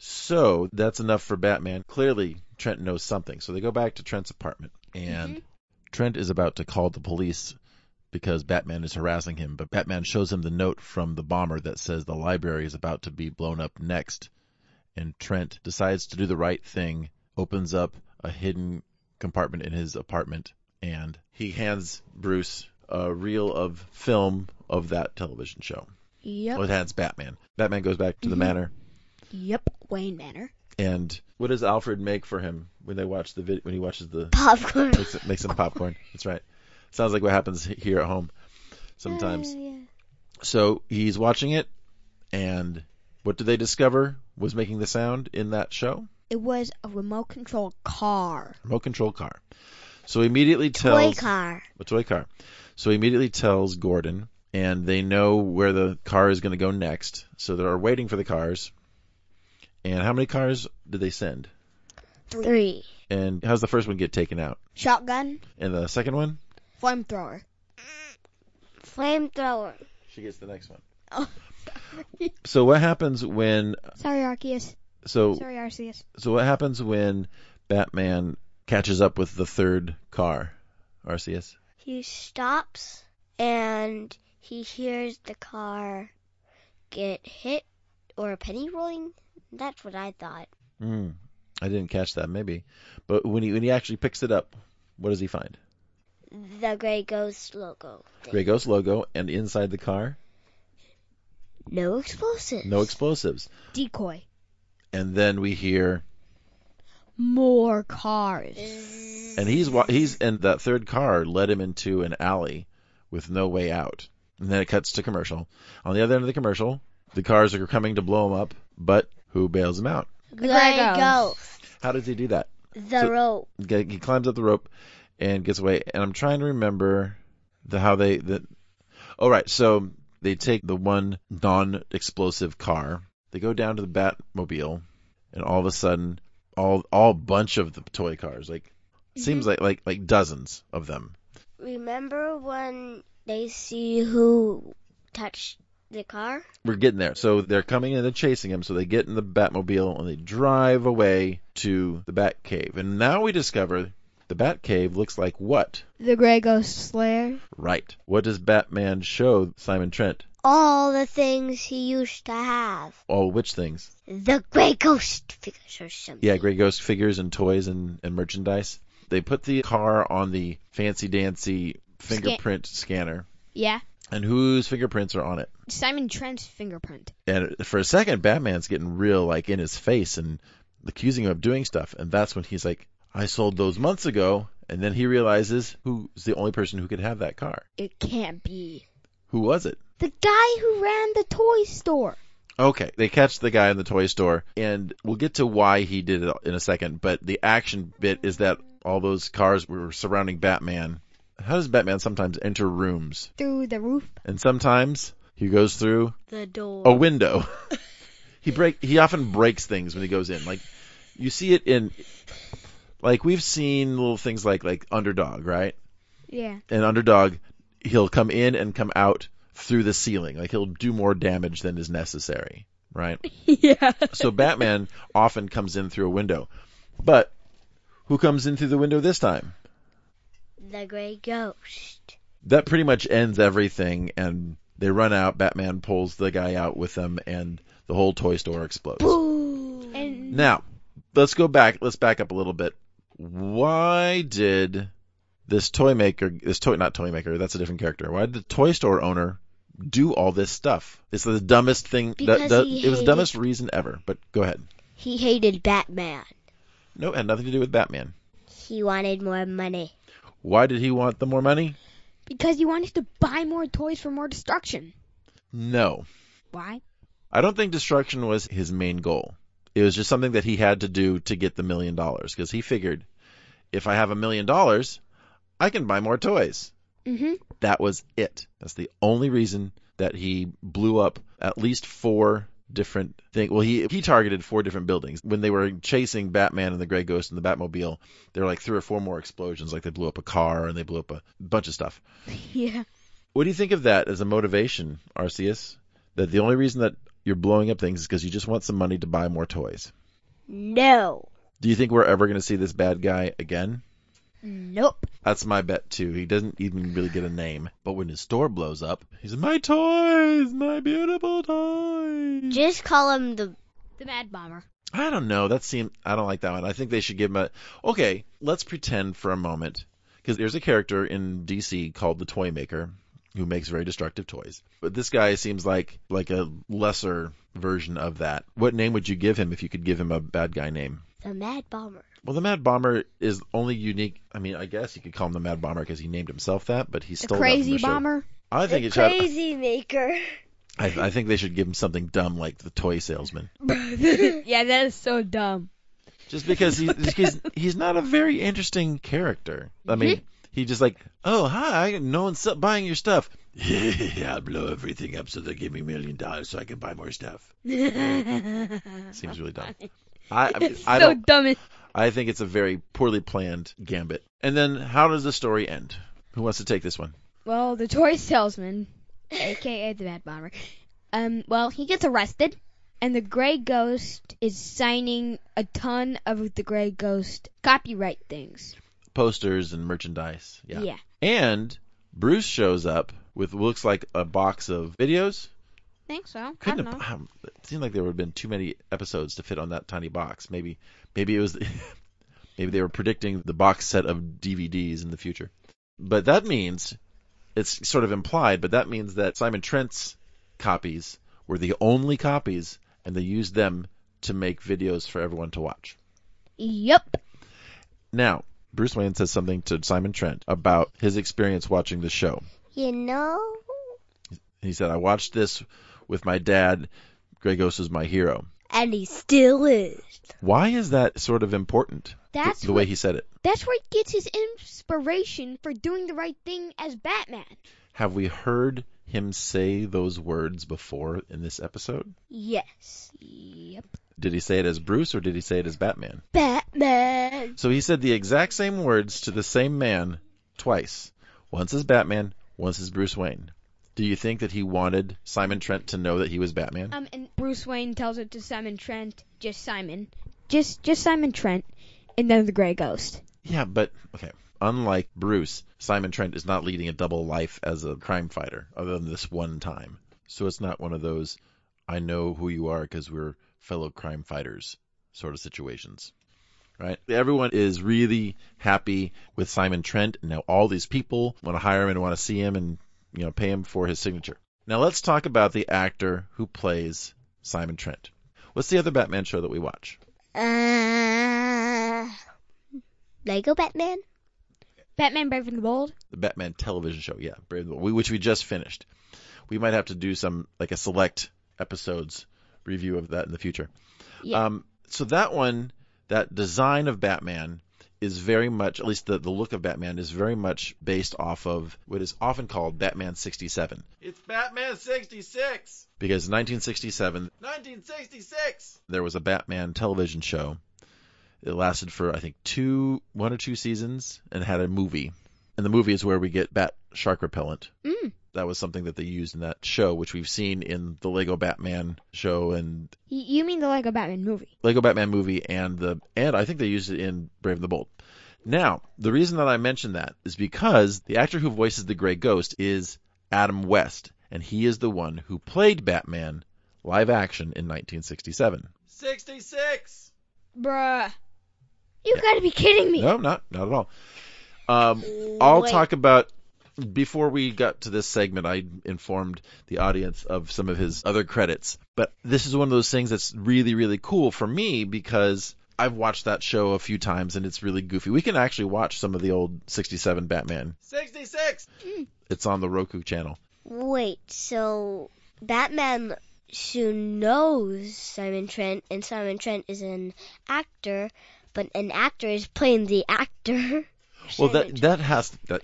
So that's enough for Batman. Clearly Trent knows something. So they go back to Trent's apartment, and Trent is about to call the police because Batman is harassing him, but Batman shows him the note from the bomber that says the library is about to be blown up next, and Trent decides to do the right thing, opens up a hidden compartment in his apartment, and he hands Bruce a reel of film of that television show. Yep. Well, it hands Batman. Batman goes back to the manor. Yep, Wayne Manor. And what does Alfred make for him when they watch the when he watches the... Popcorn. Makes some popcorn. That's right. Sounds like what happens here at home sometimes. Yeah. So he's watching it, and what do they discover was making the sound in that show? It was a remote control car. So he immediately tells... A toy car. So he immediately tells Gordon, and they know where the car is going to go next. So they're waiting for the cars. And how many cars did they send? 3. And how's the first one get taken out? Shotgun. And the second one? Flamethrower. Flamethrower. She gets the next one. Oh. So what happens when... Sorry, Arceus. Sorry, Arceus. So what happens when Batman catches up with the third car, Arceus? He stops and he hears the car get hit or a penny rolling. That's what I thought. I didn't catch that, maybe. But when he actually picks it up, what does he find? The Gray Ghost logo. Gray Ghost logo, and inside the car? No explosives. No explosives. Decoy. And then we hear... more cars. And and that third car led him into an alley with no way out. And then it cuts to commercial. On the other end of the commercial, the cars are coming to blow him up, but who bails him out? Gray Ghost. How does he do that? The rope. He climbs up the rope and gets away. And I'm trying to remember all right, so they take the one non-explosive car. They go down to the Batmobile, and all of a sudden, all bunch of the toy cars, seems like dozens of them. Remember when they see who touched the car? We're getting there. So they're coming and they're chasing him. So they get in the Batmobile and they drive away to the Batcave. And now we discover the Batcave looks like what? The Gray Ghost lair. Right. What does Batman show Simon Trent? All the things he used to have. All which things? The Gray Ghost figures or something. Yeah, Gray Ghost figures and toys and merchandise. They put the car on the fancy-dancy fingerprint scanner. Yeah. And whose fingerprints are on it? Simon Trent's fingerprint. And for a second, Batman's getting real, in his face and accusing him of doing stuff. And that's when he's like, I sold those months ago. And then he realizes who's the only person who could have that car. It can't be. Who was it? The guy who ran the toy store. Okay, they catch the guy in the toy store, and we'll get to why he did it in a second, but the action bit is that all those cars were surrounding Batman. How does Batman sometimes enter rooms? Through the roof. And sometimes he goes through... the door. A window. He often breaks things when he goes in. You see it in... we've seen little things like Underdog, right? Yeah. And Underdog, he'll come in and come out through the ceiling. He'll do more damage than is necessary, right? Yeah. So Batman often comes in through a window. But who comes in through the window this time? The Gray Ghost. That pretty much ends everything, and they run out. Batman pulls the guy out with them, and the whole toy store explodes. Boom. And... now, let's go back. Let's back up a little bit. Why did why did the toy store owner do all this stuff? It's the dumbest thing. It was the dumbest reason ever, but go ahead. He hated Batman. No, it had nothing to do with Batman. He wanted more money. Why did he want the more money? Because he wanted to buy more toys for more destruction. No. Why? I don't think destruction was his main goal. It was just something that he had to do to get the $1 million, because he figured, if I have $1 million, I can buy more toys. Mm-hmm. That was it. That's the only reason that he blew up at least 4 different things. Well, he targeted 4 different buildings. When they were chasing Batman and the Gray Ghost and the Batmobile, there were 3 or 4 more explosions. They blew up a car and they blew up a bunch of stuff. Yeah. What do you think of that as a motivation, Arceus? That the only reason that you're blowing up things is because you just want some money to buy more toys? No. Do you think we're ever going to see this bad guy again? Nope. That's my bet, too. He doesn't even really get a name. But when his store blows up, he's my toys, my beautiful toys. Just call him the Mad Bomber. I don't know. I don't like that one. I think they should give him okay, let's pretend for a moment. Because there's a character in DC called the Toy Maker who makes very destructive toys. But this guy seems like a lesser version of that. What name would you give him if you could give him a bad guy name? The Mad Bomber. Well, the Mad Bomber is only unique. I mean, I guess you could call him the Mad Bomber because he named himself that, but he stole that from the show. The Crazy Bomber? I think the Crazy Maker. I think they should give him something dumb like the Toy Salesman. Yeah, that is so dumb. Just because he's not a very interesting character. I mean, he just like, oh, hi, no one's buying your stuff. Yeah, I'll blow everything up so they'll give me $1 million so I can buy more stuff. Seems really dumb. It's so dumb. I think it's a very poorly planned gambit. And then how does the story end? Who wants to take this one? Well, the toy salesman, a.k.a. the Bad Bomber, he gets arrested, and the Gray Ghost is signing a ton of the Gray Ghost copyright things. Posters and merchandise. Yeah. And Bruce shows up with what looks like a box of videos. I think so. It seemed like there would have been too many episodes to fit on that tiny box. Maybe it was. Maybe they were predicting the box set of DVDs in the future. But that means, it's sort of implied, but that means that Simon Trent's copies were the only copies, and they used them to make videos for everyone to watch. Yep. Now, Bruce Wayne says something to Simon Trent about his experience watching the show. You know? He said, I watched this with my dad. Grey Ghost is my hero. And he still is. Why is that sort of important? That's the way he said it. That's where he gets his inspiration for doing the right thing as Batman. Have we heard him say those words before in this episode? Yes. Yep. Did he say it as Bruce or did he say it as Batman? Batman. So he said the exact same words to the same man twice. Once as Batman, once as Bruce Wayne. Do you think that he wanted Simon Trent to know that he was Batman? And Bruce Wayne tells it to Simon Trent, just Simon Trent, and then the Gray Ghost. Yeah, but, okay, unlike Bruce, Simon Trent is not leading a double life as a crime fighter, other than this one time. So it's not one of those, I know who you are because we're fellow crime fighters sort of situations, right? Everyone is really happy with Simon Trent, and now all these people want to hire him and want to see him and pay him for his signature. Now let's talk about the actor who plays Simon Trent. What's the other Batman show that we watch? Lego Batman? Batman Brave and the Bold? The Batman television show, yeah. Brave and the Bold, which we just finished. We might have to do a select episodes review of that in the future. Yeah. So that one, that design of Batman is very much, at least the look of Batman, is very much based off of what is often called Batman 67. It's Batman 66! Because in 1966! There was a Batman television show. It lasted for, I think, one or two seasons and had a movie. And the movie is where we get bat shark repellent. Mm. That was something that they used in that show, which we've seen in the Lego Batman show and... You mean the Lego Batman movie? Lego Batman movie and I think they used it in Brave and the Bold. Now, the reason that I mention that is because the actor who voices the Gray Ghost is Adam West, and he is the one who played Batman live action in 1967. 66! Bruh. You gotta be kidding me. No, not at all. I'll talk about... Before we got to this segment, I informed the audience of some of his other credits. But this is one of those things that's really, really cool for me because I've watched that show a few times and it's really goofy. We can actually watch some of the old 67 Batman. 66! It's on the Roku channel. Wait, so Batman soon knows Simon Trent, and Simon Trent is an actor, but an actor is playing the actor. Well, that has, of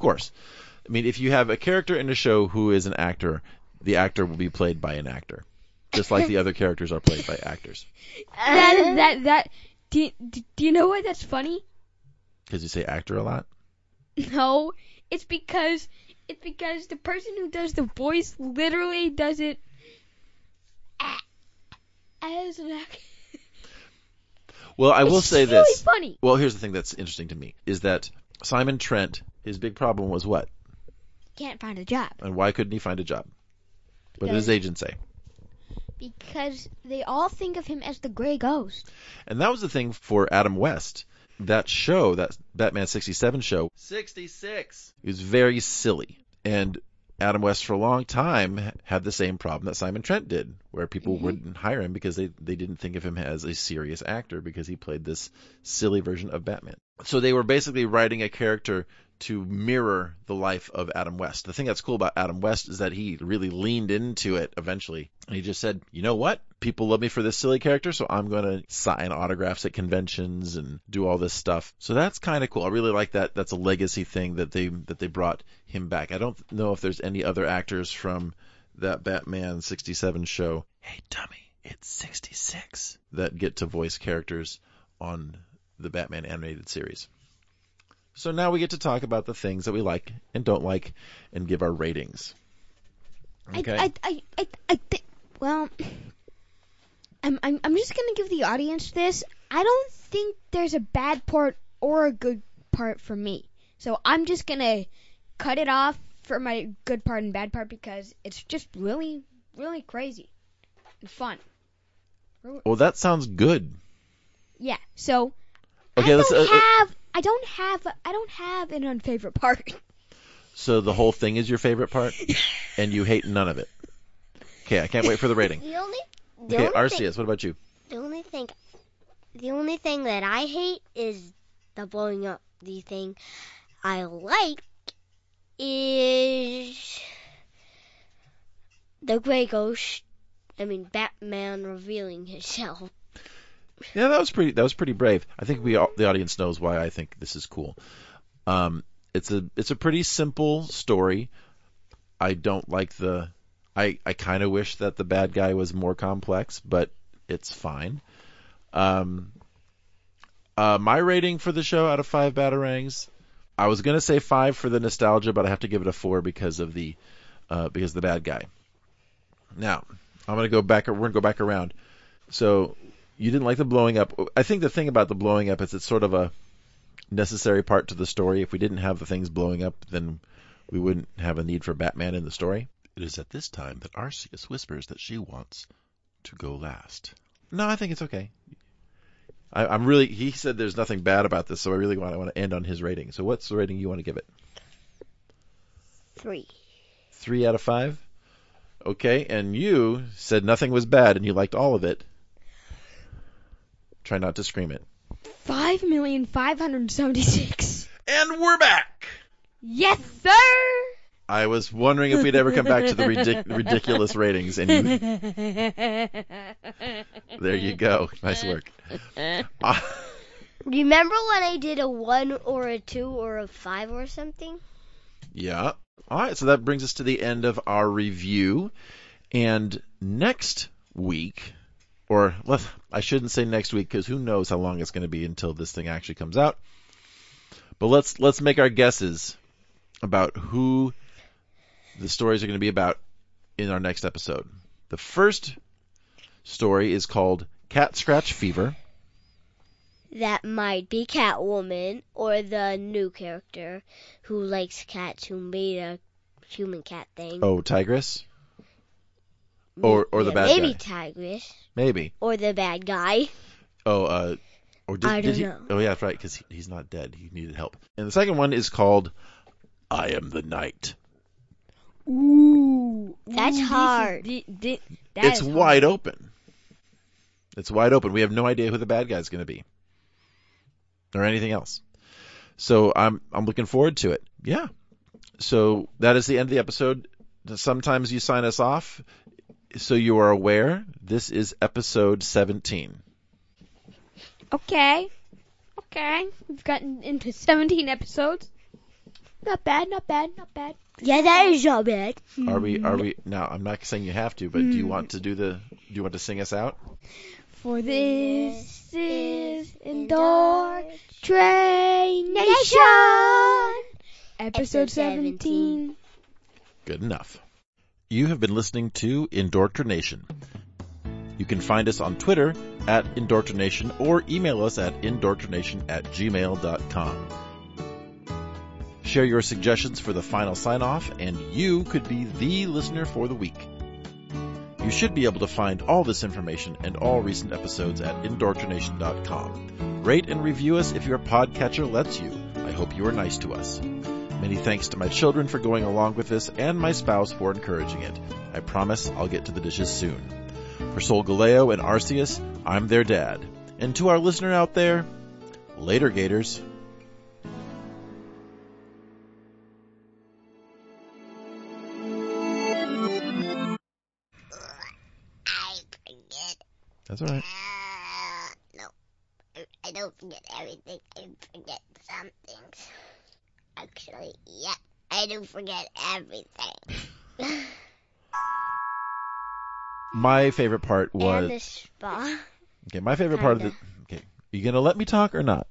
course. I mean, if you have a character in a show who is an actor, the actor will be played by an actor, just like the other characters are played by actors. Do you know why that's funny? Because you say actor a lot? No, it's because the person who does the voice literally does it as an actor. Well, I will say this. It's really funny. Well, here's the thing that's interesting to me, is that Simon Trent, his big problem was what? Can't find a job. And why couldn't he find a job? What did his agent say? Because they all think of him as the Gray Ghost. And that was the thing for Adam West. That show, that Batman 67 show, 66, is very silly. And Adam West for a long time had the same problem that Simon Trent did, where people wouldn't hire him because they didn't think of him as a serious actor because he played this silly version of Batman. So they were basically writing a character to mirror the life of Adam West. The thing that's cool about Adam West is that he really leaned into it eventually. And he just said, you know what? People love me for this silly character, so I'm going to sign autographs at conventions and do all this stuff. So that's kind of cool. I really like that. That's a legacy thing that they brought him back. I don't know if there's any other actors from that Batman 67 show, Hey Dummy, It's 66, that get to voice characters on the Batman animated series. So now we get to talk about the things that we like and don't like and give our ratings. Okay. I'm just going to give the audience this. I don't think there's a bad part or a good part for me. So I'm just going to cut it off for my good part and bad part because it's just really, really crazy and fun. Well, that sounds good. Yeah. So okay, I don't have an unfavorite part. So the whole thing is your favorite part, and you hate none of it. Okay, I can't wait for the rating. Arceus, what about you? The only thing that I hate is the blowing up. The thing I like is the Gray Ghost. I mean, Batman revealing himself. Yeah, that was pretty brave. I think the audience knows why I think this is cool. It's a pretty simple story. I don't like I kind of wish that the bad guy was more complex, but it's fine. My rating for the show out of 5 batarangs, I was gonna say 5 for the nostalgia, but I have to give it a 4 because of the bad guy. Now we're gonna go back around. So you didn't like the blowing up. I think the thing about the blowing up is it's sort of a necessary part to the story. If we didn't have the things blowing up, then we wouldn't have a need for Batman in the story. It is at this time that Arceus whispers that she wants to go last. No, I think it's okay. He said there's nothing bad about this, so I want to end on his rating. So what's the rating you want to give it? 3. 3 out of 5? Okay, and you said nothing was bad and you liked all of it. Try not to scream it. 5,576,000. And we're back. Yes, sir. I was wondering if we'd ever come back to the ridiculous ratings. And there you go. Nice work. Remember when I did a 1 or a 2 or a 5 or something? Yeah. All right. So that brings us to the end of our review. And next week... I shouldn't say next week, because who knows how long it's going to be until this thing actually comes out. But let's make our guesses about who the stories are going to be about in our next episode. The first story is called Cat Scratch Fever. That might be Catwoman or the new character who likes cats, who made a human cat thing. Oh, Tigress? Or the bad guy. Maybe Tigress. Maybe. Or the bad guy. I don't know. Oh, yeah, that's right, because he's not dead. He needed help. And the second one is called I Am the Night. Ooh. That's hard. It's wide open. We have no idea who the bad guy's going to be. Or anything else. So I'm looking forward to it. Yeah. So that is the end of the episode. Sometimes you sign us off. So you are aware, this is episode 17. Okay. We've gotten into 17 episodes. Not bad. Yeah, that is not bad. Are we now, I'm not saying you have to, but do you want to sing us out? For this is Indoctrination, episode 17. Good enough. You have been listening to Indoctrination. You can find us on Twitter at Indoctrination or email us at indoctrination@gmail.com. Share your suggestions for the final sign-off, and you could be the listener for the week. You should be able to find all this information and all recent episodes at indoctrination.com. Rate and review us if your podcatcher lets you. I hope you are nice to us. Many thanks to my children for going along with this and my spouse for encouraging it. I promise I'll get to the dishes soon. For Solgaleo and Arceus, I'm their dad. And to our listener out there, later, Gators. That's all right. No, I don't forget everything. I forget some things. Actually, yeah, I do forget everything. My favorite part was... And the spa. Okay, my favorite part of the... Okay, are you going to let me talk or not?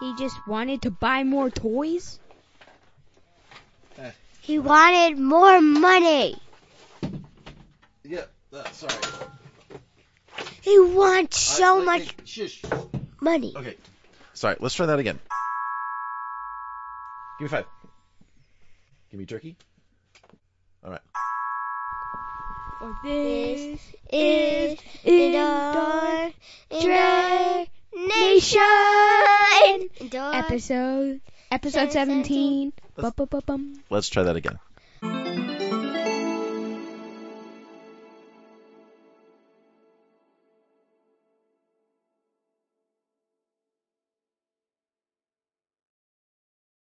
He just wanted to buy more toys? He wanted more money. Yeah, sorry. He wants so much money. Okay, sorry, let's try that again. Give me five. Give me turkey. All right. This is Indoctrination! Episode 17. Let's try that again.